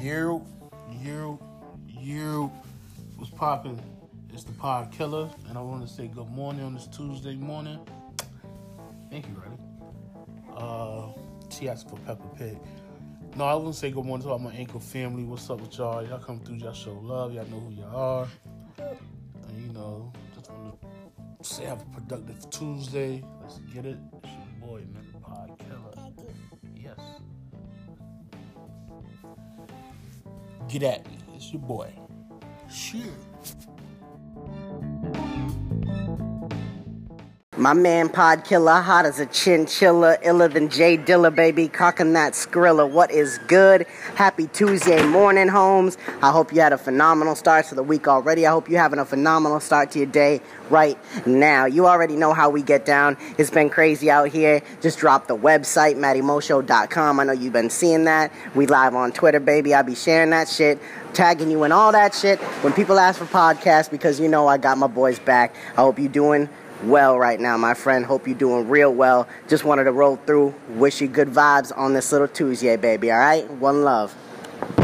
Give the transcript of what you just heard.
You. What's poppin'? It's the Pod Killer, and I want to say good morning on this Tuesday morning. Thank you, Riley. She asked for Peppa Pig. No, I wouldn't say good morning to all my anchor family. What's up with y'all? Y'all come through, y'all show love. Y'all know who y'all are. And, you know, just want to say have a productive Tuesday. Let's get it. It's your boy, man, the Pod Killer. Yes. Get at me. It's your boy. Shit. My man Pod Killer, hot as a chinchilla, iller than Jay Dilla, baby, cocking that Skrilla. What is good? Happy Tuesday morning, homes. I hope you had a phenomenal start to the week already. I hope you're having a phenomenal start to your day right now. You already know how we get down. It's been crazy out here. Just drop the website, mattymoshow.com. I know you've been seeing that. We live on Twitter, baby. I'll be sharing that shit, tagging you in all that shit when people ask for podcasts because you know I got my boys back. I hope you're doing well right now, my friend. Hope you're doing real well. Just wanted to roll through. Wish you good vibes on this little Tuesday, baby, all right? One love.